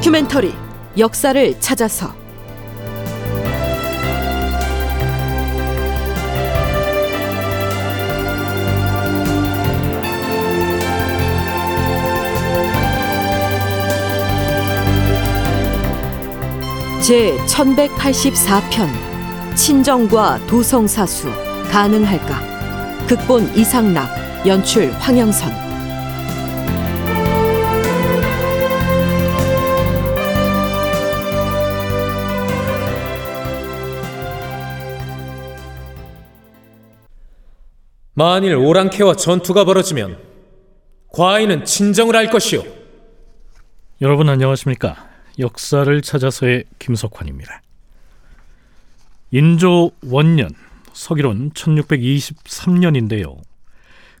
다큐멘터리 역사를 찾아서 제 1184편 친정과 도성사수 가능할까? 극본 이상락, 연출 황영선. 만일 오랑캐와 전투가 벌어지면 과인은 진정을 할 것이오. 여러분 안녕하십니까? 역사를 찾아서의 김석환입니다. 인조 원년, 서기론 1623년인데요.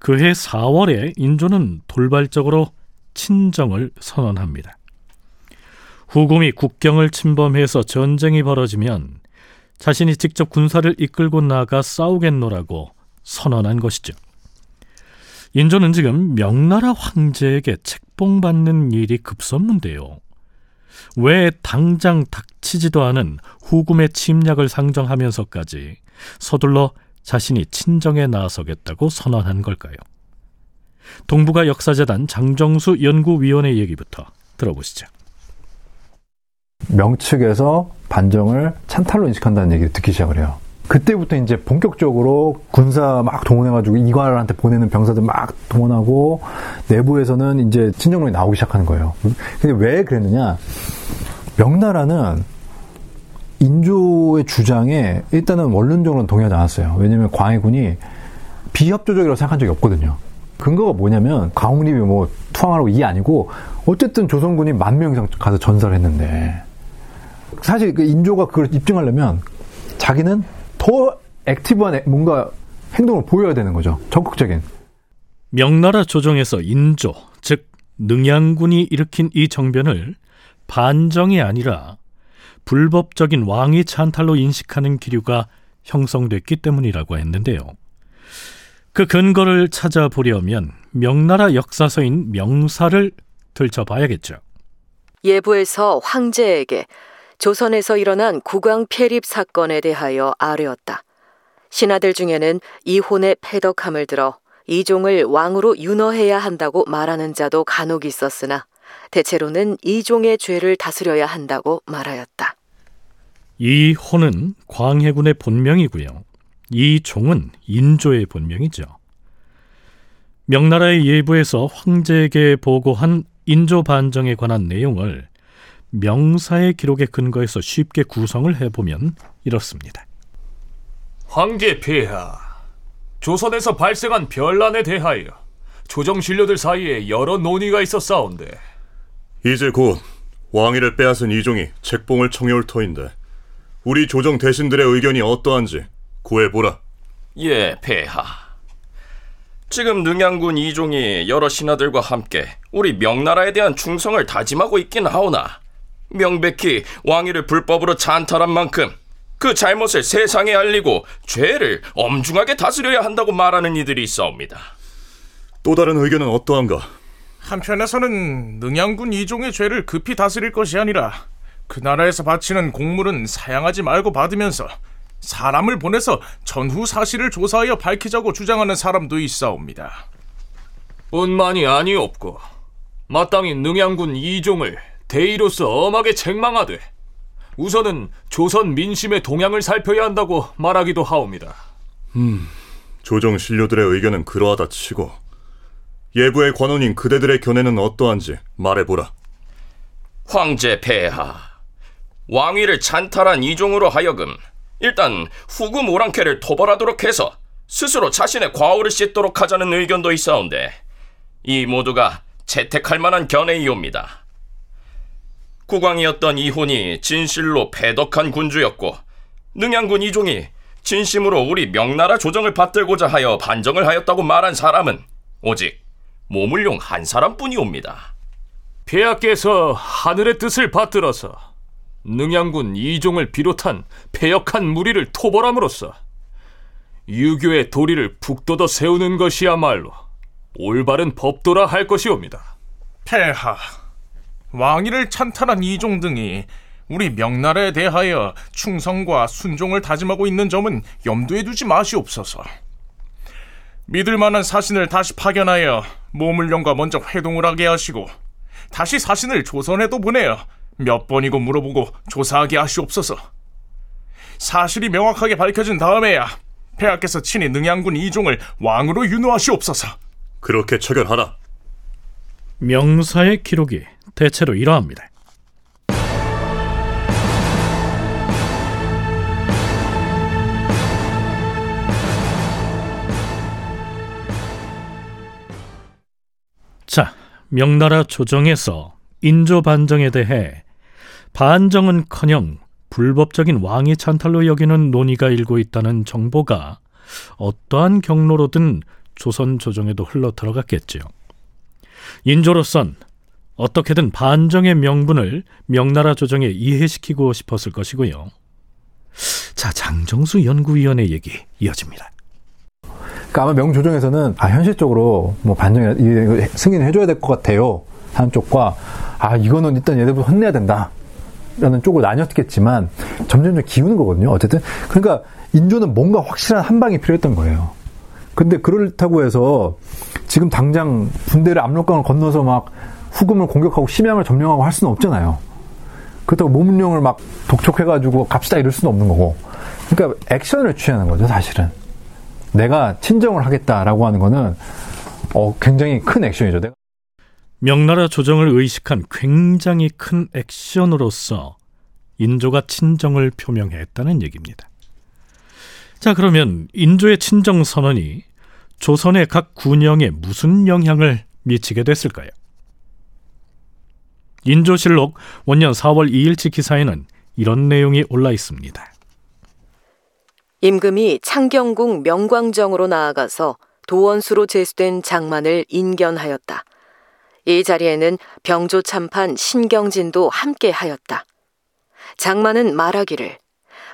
그해 4월에 인조는 돌발적으로 친정을 선언합니다. 후금이 국경을 침범해서 전쟁이 벌어지면 자신이 직접 군사를 이끌고 나가 싸우겠노라고 선언한 것이죠. 인조는 지금 명나라 황제에게 책봉받는 일이 급선무인데요. 왜 당장 닥치지도 않은 후금의 침략을 상정하면서까지 서둘러 자신이 친정에 나서겠다고 선언한 걸까요? 동북아 역사재단 장정수 연구위원의 얘기부터 들어보시죠. 명측에서 반정을 찬탈로 인식한다는 얘기를 듣기 시작을 해요. 그때부터 이제 본격적으로 군사 막 동원해가지고 이괄한테 보내는 병사들 막 동원하고 내부에서는 이제 친정론이 나오기 시작하는 거예요. 근데 왜 그랬느냐? 명나라는 인조의 주장에 일단은 원론적으로는 동의하지 않았어요. 왜냐면 광해군이 비협조적이라고 생각한 적이 없거든요. 근거가 뭐냐면 광해군이 뭐 투항하라고 이게 아니고 어쨌든 조선군이 10,000명 이상 가서 전사를 했는데 사실 그 인조가 그걸 입증하려면 자기는 더 액티브한 뭔가 행동을 보여야 되는 거죠. 적극적인. 명나라 조정에서 인조, 즉 능양군이 일으킨 이 정변을 반정이 아니라 불법적인 왕위 찬탈로 인식하는 기류가 형성됐기 때문이라고 했는데요. 그 근거를 찾아보려면 명나라 역사서인 명사를 들춰봐야겠죠. 예부에서 황제에게 조선에서 일어난 국왕 폐립 사건에 대하여 아뢰었다. 신하들 중에는 이혼의 패덕함을 들어 이종을 왕으로 윤허해야 한다고 말하는 자도 간혹 있었으나 대체로는 이종의 죄를 다스려야 한다고 말하였다. 이혼은 광해군의 본명이고요. 이종은 인조의 본명이죠. 명나라의 예부에서 황제에게 보고한 인조 반정에 관한 내용을 명사의 기록에 근거해서 쉽게 구성을 해보면 이렇습니다. 황제 폐하, 조선에서 발생한 변란에 대하여 조정신료들 사이에 여러 논의가 있었사온데 이제 곧 왕위를 빼앗은 이종이 책봉을 청해올 터인데 우리 조정 대신들의 의견이 어떠한지 구해보라. 예, 폐하. 지금 능양군 이종이 여러 신하들과 함께 우리 명나라에 대한 충성을 다짐하고 있긴 하오나 명백히 왕위를 불법으로 찬탈한 만큼 그 잘못을 세상에 알리고 죄를 엄중하게 다스려야 한다고 말하는 이들이 있사옵니다. 또 다른 의견은 어떠한가? 한편에서는 능양군 이종의 죄를 급히 다스릴 것이 아니라 그 나라에서 바치는 공물은 사양하지 말고 받으면서 사람을 보내서 전후 사실을 조사하여 밝히자고 주장하는 사람도 있사옵니다. 뿐만이 아니옵고 마땅히 능양군 이종을 대의로서 엄하게 책망하되 우선은 조선 민심의 동향을 살펴야 한다고 말하기도 하옵니다. 조정 신료들의 의견은 그러하다 치고 예부의 관원인 그대들의 견해는 어떠한지 말해보라. 황제 폐하, 왕위를 찬탈한 이종으로 하여금 일단 후금 오랑캐를 토벌하도록 해서 스스로 자신의 과오를 씻도록 하자는 의견도 있사온데 이 모두가 채택할 만한 견해이옵니다. 국왕이었던 이혼이 진실로 패덕한 군주였고 능양군 이종이 진심으로 우리 명나라 조정을 받들고자 하여 반정을 하였다고 말한 사람은 오직 모물용 한 사람뿐이옵니다. 폐하께서 하늘의 뜻을 받들어서 능양군 이종을 비롯한 패역한 무리를 토벌함으로써 유교의 도리를 북돋아 세우는 것이야말로 올바른 법도라 할 것이옵니다. 폐하, 왕위를 찬탈한 이종 등이 우리 명나라에 대하여 충성과 순종을 다짐하고 있는 점은 염두에 두지 마시옵소서. 믿을 만한 사신을 다시 파견하여 모물령과 먼저 회동을 하게 하시고 다시 사신을 조선에도 보내어 몇 번이고 물어보고 조사하게 하시옵소서. 사실이 명확하게 밝혀진 다음에야 폐하께서 친히 능양군 이종을 왕으로 윤호하시옵소서. 그렇게 처결하라. 명사의 기록이 대체로 이러합니다. 자, 명나라 조정에서 인조 반정에 대해 반정은커녕 불법적인 왕위 찬탈로 여기는 논의가 일고 있다는 정보가 어떠한 경로로든 조선 조정에도 흘러들어갔겠지요. 인조로선 어떻게든 반정의 명분을 명나라 조정에 이해시키고 싶었을 것이고요. 자, 장정수 연구위원의 얘기 이어집니다. 그러니까 아마 명조정에서는 현실적으로 뭐 반정이 승인을 해줘야 될 것 같아요 하는 쪽과 이거는 일단 얘네부터 혼내야 된다 라는 쪽으로 나뉘었겠지만 점점 기우는 거거든요. 어쨌든 그러니까 인조는 뭔가 확실한 한방이 필요했던 거예요. 근데 그렇다고 해서 지금 당장 분대를 압록강을 건너서 막 후금을 공격하고 심양을 점령하고 할 수는 없잖아요. 그렇다고 모문령을 막 독촉해가지고 갑시다 이럴 수는 없는 거고. 그러니까 액션을 취하는 거죠. 사실은 내가 친정을 하겠다라고 하는 거는 굉장히 큰 액션이죠. 내가 명나라 조정을 의식한 굉장히 큰 액션으로서 인조가 친정을 표명했다는 얘기입니다. 자, 그러면 인조의 친정 선언이 조선의 각 군영에 무슨 영향을 미치게 됐을까요? 인조실록 원년 4월 2일치 기사에는 이런 내용이 올라 있습니다. 임금이 창경궁 명광정으로 나아가서 도원수로 제수된 장만을 인견하였다. 이 자리에는 병조 참판 신경진도 함께하였다. 장만은 말하기를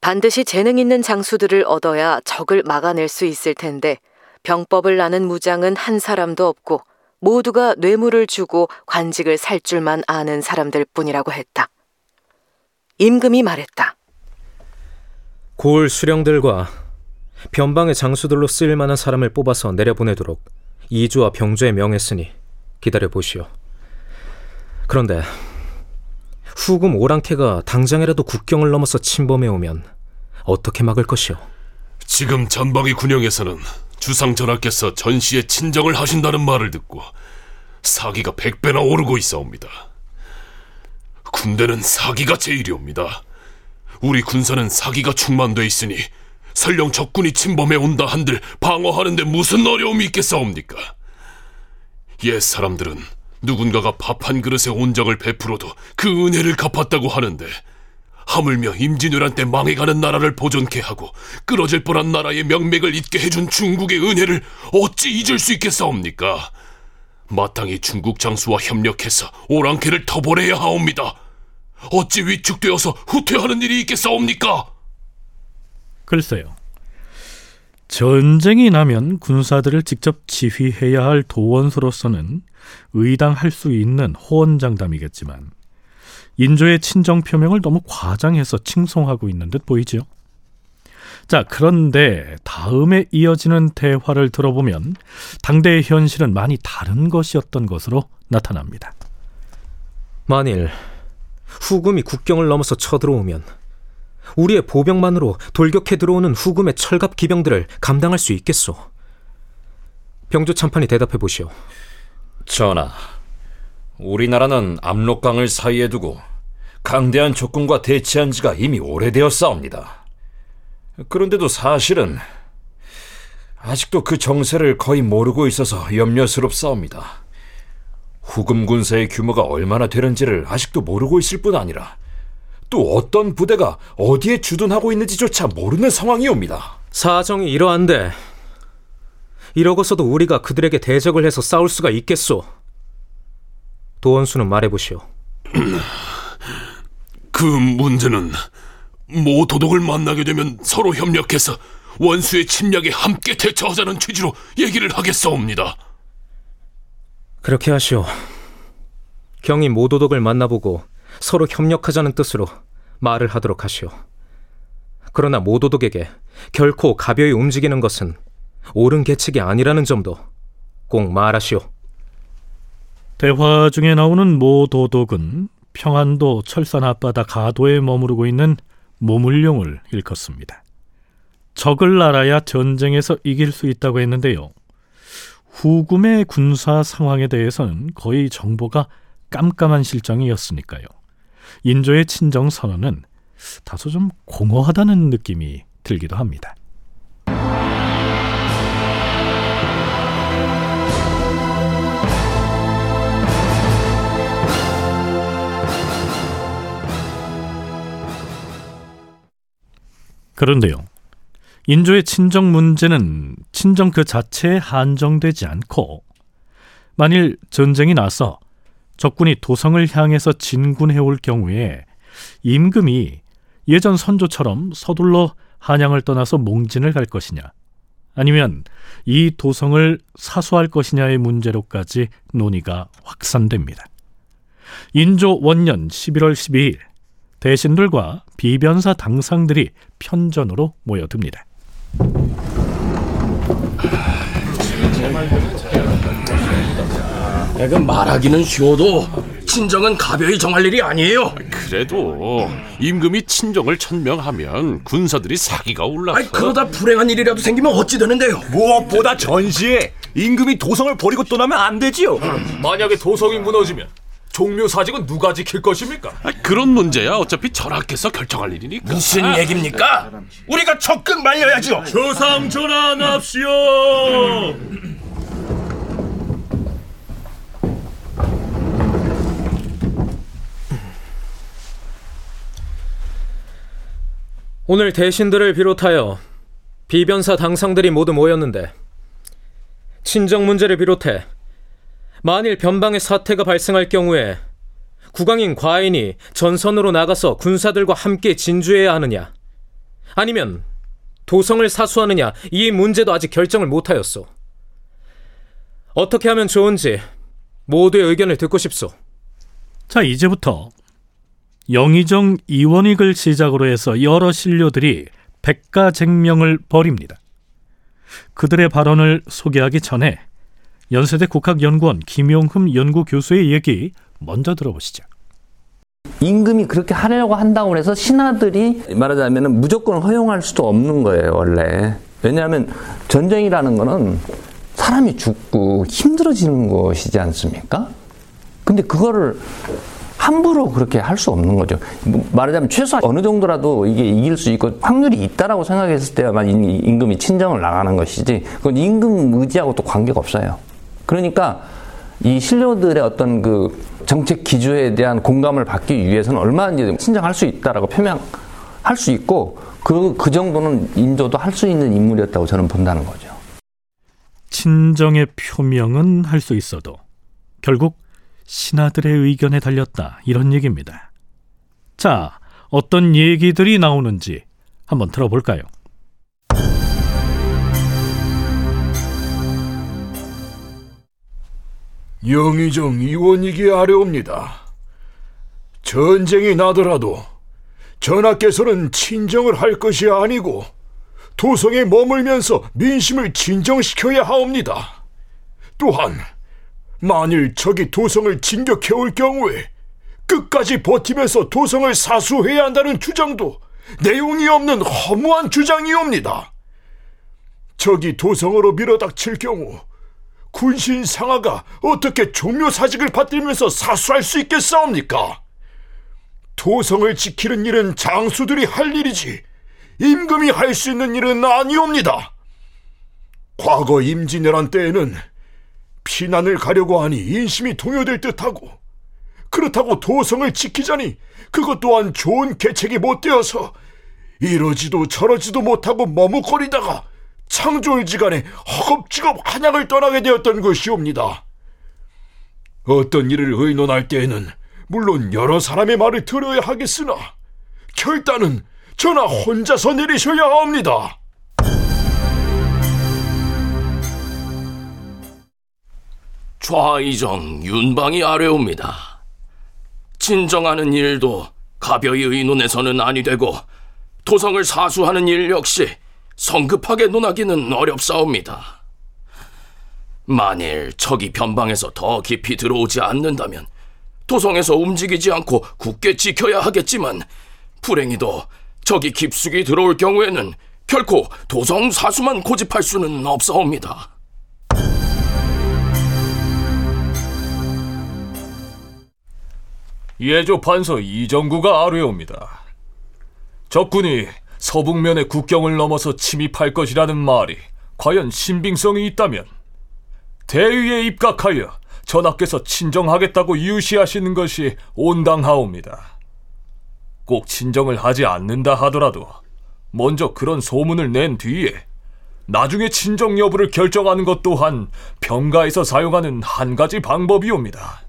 반드시 재능 있는 장수들을 얻어야 적을 막아낼 수 있을 텐데 병법을 아는 무장은 한 사람도 없고 모두가 뇌물을 주고 관직을 살 줄만 아는 사람들 뿐이라고 했다. 임금이 말했다. 고을 수령들과 변방의 장수들로 쓰일 만한 사람을 뽑아서 내려보내도록 이주와 병조에 명했으니 기다려보시오. 그런데 후금 오랑캐가 당장이라도 국경을 넘어서 침범해오면 어떻게 막을 것이오? 지금 전방위 군영에서는 주상 전하께서 전시에 친정을 하신다는 말을 듣고 사기가 100배나 오르고 있사옵니다. 군대는 사기가 제일이옵니다. 우리 군사는 사기가 충만돼 있으니 설령 적군이 침범해온다 한들 방어하는데 무슨 어려움이 있겠사옵니까? 옛 사람들은 누군가가 밥 한 그릇의 온정을 베풀어도 그 은혜를 갚았다고 하는데 하물며 임진왜란 때 망해가는 나라를 보존케 하고 끌어질 뻔한 나라의 명맥을 잇게 해준 중국의 은혜를 어찌 잊을 수 있겠사옵니까? 마땅히 중국 장수와 협력해서 오랑캐를 터보내야 하옵니다. 어찌 위축되어서 후퇴하는 일이 있겠사옵니까? 글쎄요. 전쟁이 나면 군사들을 직접 지휘해야 할 도원수로서는 의당할 수 있는 호언장담이겠지만 인조의 친정 표명을 너무 과장해서 칭송하고 있는 듯 보이죠. 자, 그런데 다음에 이어지는 대화를 들어보면 당대의 현실은 많이 다른 것이었던 것으로 나타납니다. 만일 후금이 국경을 넘어서 쳐들어오면 우리의 보병만으로 돌격해 들어오는 후금의 철갑 기병들을 감당할 수 있겠소? 병조 참판이 대답해 보시오. 전하, 우리나라는 압록강을 사이에 두고 강대한 적군과 대치한 지가 이미 오래되었사옵니다. 그런데도 사실은 아직도 그 정세를 거의 모르고 있어서 염려스럽사옵니다. 후금 군사의 규모가 얼마나 되는지를 아직도 모르고 있을 뿐 아니라 또 어떤 부대가 어디에 주둔하고 있는지조차 모르는 상황이옵니다. 사정이 이러한데 이러고서도 우리가 그들에게 대적을 해서 싸울 수가 있겠소? 도원수는 말해보시오. 그 문제는 모 도독을 만나게 되면 서로 협력해서 원수의 침략에 함께 대처하자는 취지로 얘기를 하겠사옵니다. 그렇게 하시오. 경이 모도덕을 만나보고 서로 협력하자는 뜻으로 말을 하도록 하시오. 그러나 모도덕에게 결코 가벼이 움직이는 것은 옳은 계책이 아니라는 점도 꼭 말하시오. 대화 중에 나오는 모도독은 평안도 철산 앞바다 가도에 머무르고 있는 모물룡을 일컫습니다. 적을 알아야 전쟁에서 이길 수 있다고 했는데요, 후금의 군사 상황에 대해서는 거의 정보가 깜깜한 실정이었으니까요. 인조의 친정 선언은 다소 좀 공허하다는 느낌이 들기도 합니다. 그런데요, 인조의 친정 문제는 친정 그 자체에 한정되지 않고, 만일 전쟁이 나서 적군이 도성을 향해서 진군해올 경우에 임금이 예전 선조처럼 서둘러 한양을 떠나서 몽진을 갈 것이냐, 아니면 이 도성을 사수할 것이냐의 문제로까지 논의가 확산됩니다. 인조 원년 11월 12일 대신들과 비변사 당상들이 편전으로 모여듭니다. 그건 말하기는 쉬워도 친정은 가벼이 정할 일이 아니에요. 그래도 임금이 친정을 천명하면 군사들이 사기가 올라서 그러다 불행한 일이라도 생기면 어찌 되는데요. 무엇보다 전시에 임금이 도성을 버리고 떠나면 안 되지요. 만약에 도성이 무너지면 종묘사직은 누가 지킬 것입니까? 그런 문제야 어차피 전하께서 결정할 일이니까. 무슨 얘기입니까? 우리가 적극 말려야죠. 조상 전환합시오. 오늘 대신들을 비롯하여 비변사 당상들이 모두 모였는데, 친정 문제를 비롯해 만일 변방의 사태가 발생할 경우에 국왕인 과인이 전선으로 나가서 군사들과 함께 진주해야 하느냐, 아니면 도성을 사수하느냐, 이 문제도 아직 결정을 못하였소. 어떻게 하면 좋은지 모두의 의견을 듣고 싶소. 자, 이제부터 영의정 이원익을 시작으로 해서 여러 신료들이 백가쟁명을 벌입니다. 그들의 발언을 소개하기 전에 연세대 국학연구원 김용흠 연구교수의 얘기 먼저 들어보시죠. 임금이 그렇게 하려고 한다고 해서 신하들이 말하자면 무조건 허용할 수도 없는 거예요, 원래. 왜냐하면 전쟁이라는 거는 사람이 죽고 힘들어지는 것이지 않습니까? 근데 그거를 함부로 그렇게 할 수 없는 거죠. 말하자면 최소한 어느 정도라도 이게 이길 수 있고 확률이 있다라고 생각했을 때야만 임금이 친정을 나가는 것이지, 그건 임금 의지하고 또 관계가 없어요. 그러니까 이 신료들의 어떤 그 정책 기조에 대한 공감을 받기 위해서는 얼마든지 친정할 수 있다라고 표명할 수 있고, 그 정도는 인조도 할 수 있는 인물이었다고 저는 본다는 거죠. 친정의 표명은 할 수 있어도 결국 신하들의 의견에 달렸다, 이런 얘기입니다. 자, 어떤 얘기들이 나오는지 한번 들어볼까요? 영의정 이원익이 아뢰옵니다. 전쟁이 나더라도 전하께서는 친정을 할 것이 아니고 도성에 머물면서 민심을 진정시켜야 하옵니다. 또한 만일 적이 도성을 진격해올 경우에 끝까지 버티면서 도성을 사수해야 한다는 주장도 내용이 없는 허무한 주장이옵니다. 적이 도성으로 밀어닥칠 경우 군신 상하가 어떻게 종묘사직을 받들면서 사수할 수 있겠사옵니까? 도성을 지키는 일은 장수들이 할 일이지 임금이 할 수 있는 일은 아니옵니다. 과거 임진왜란 때에는 피난을 가려고 하니 인심이 동요될 듯하고, 그렇다고 도성을 지키자니 그것 또한 좋은 계책이 못되어서 이러지도 저러지도 못하고 머뭇거리다가 창졸지간에 허겁지겁 한양을 떠나게 되었던 것이옵니다. 어떤 일을 의논할 때에는 물론 여러 사람의 말을 들어야 하겠으나 결단은 전하 혼자서 내리셔야 합니다. 좌의정 윤방이 아뢰옵니다. 진정하는 일도 가벼이 의논해서는 아니 되고 도성을 사수하는 일 역시 성급하게 논하기는 어렵사옵니다. 만일 적이 변방에서 더 깊이 들어오지 않는다면 도성에서 움직이지 않고 굳게 지켜야 하겠지만 불행히도 적이 깊숙이 들어올 경우에는 결코 도성 사수만 고집할 수는 없사옵니다. 예조 판서 이정구가 아뢰옵니다. 적군이 서북면의 국경을 넘어서 침입할 것이라는 말이 과연 신빙성이 있다면 대의에 입각하여 전하께서 친정하겠다고 유시하시는 것이 온당하옵니다. 꼭 친정을 하지 않는다 하더라도 먼저 그런 소문을 낸 뒤에 나중에 친정 여부를 결정하는 것 또한 병가에서 사용하는 한 가지 방법이옵니다.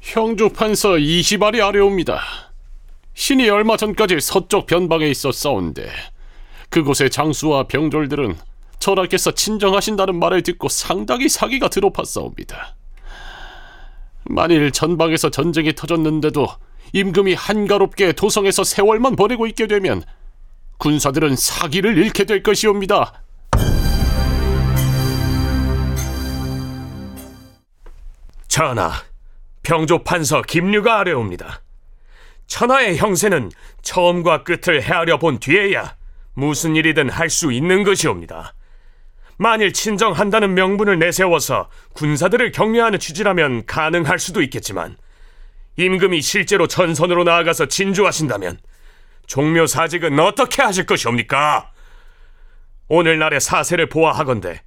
형조판서 20알이 아뢰옵니다. 신이 얼마 전까지 서쪽 변방에 있었사온데 그곳의 장수와 병졸들은 전하께서 친정하신다는 말을 듣고 상당히 사기가 드롭았사옵니다. 만일 전방에서 전쟁이 터졌는데도 임금이 한가롭게 도성에서 세월만 보내고 있게 되면 군사들은 사기를 잃게 될 것이옵니다. 전하, 병조판서 김류가 아뢰옵니다. 천하의 형세는 처음과 끝을 헤아려 본 뒤에야 무슨 일이든 할 수 있는 것이옵니다. 만일 친정한다는 명분을 내세워서 군사들을 격려하는 취지라면 가능할 수도 있겠지만 임금이 실제로 전선으로 나아가서 진주하신다면 종묘 사직은 어떻게 하실 것이옵니까? 오늘날의 사세를 보아하건대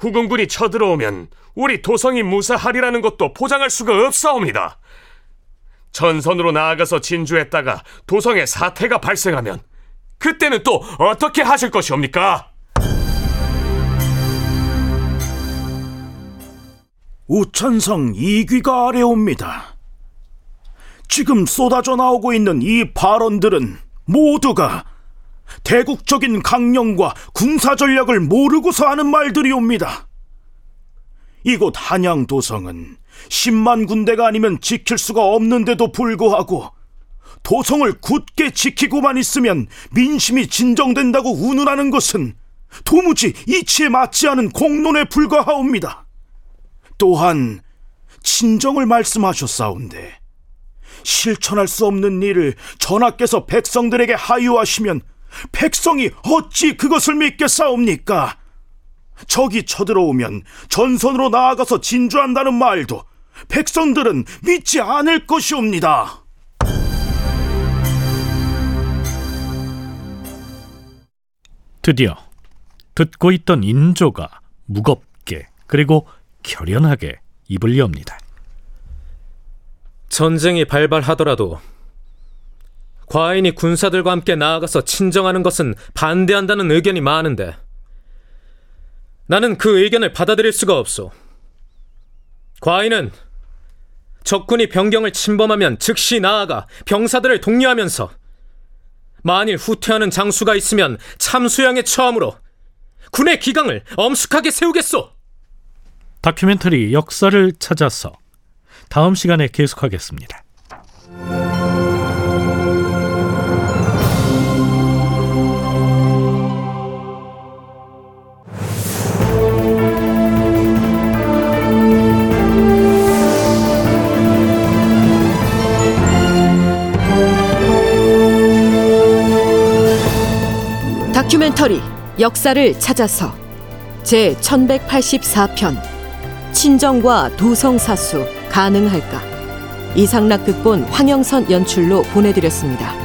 후궁군이 쳐들어오면 우리 도성이 무사하리라는 것도 포장할 수가 없사옵니다. 전선으로 나아가서 진주했다가 도성의 사태가 발생하면 그때는 또 어떻게 하실 것이옵니까? 우천성 이귀가 아래옵니다. 지금 쏟아져 나오고 있는 이 발언들은 모두가 대국적인 강령과 군사전략을 모르고서 하는 말들이옵니다. 이곳 한양도성은 10만 군대가 아니면 지킬 수가 없는데도 불구하고 도성을 굳게 지키고만 있으면 민심이 진정된다고 운운하는 것은 도무지 이치에 맞지 않은 공론에 불과하옵니다. 또한 친정을 말씀하셨사온데 실천할 수 없는 일을 전하께서 백성들에게 하유하시면 백성이 어찌 그것을 믿겠사옵니까? 적이 쳐들어오면 전선으로 나아가서 진주한다는 말도 백성들은 믿지 않을 것이옵니다. 드디어 듣고 있던 인조가 무겁게 그리고 결연하게 입을 엽니다. 전쟁이 발발하더라도 과인이 군사들과 함께 나아가서 친정하는 것은 반대한다는 의견이 많은데 나는 그 의견을 받아들일 수가 없소. 과인은 적군이 변경을 침범하면 즉시 나아가 병사들을 독려하면서 만일 후퇴하는 장수가 있으면 참수양에 처함으로 군의 기강을 엄숙하게 세우겠소. 다큐멘터리 역사를 찾아서 다음 시간에 계속하겠습니다. 다큐멘터리 역사를 찾아서 제1184편 친정과 도성사수 가능할까? 이상락 극본, 황영선 연출로 보내드렸습니다.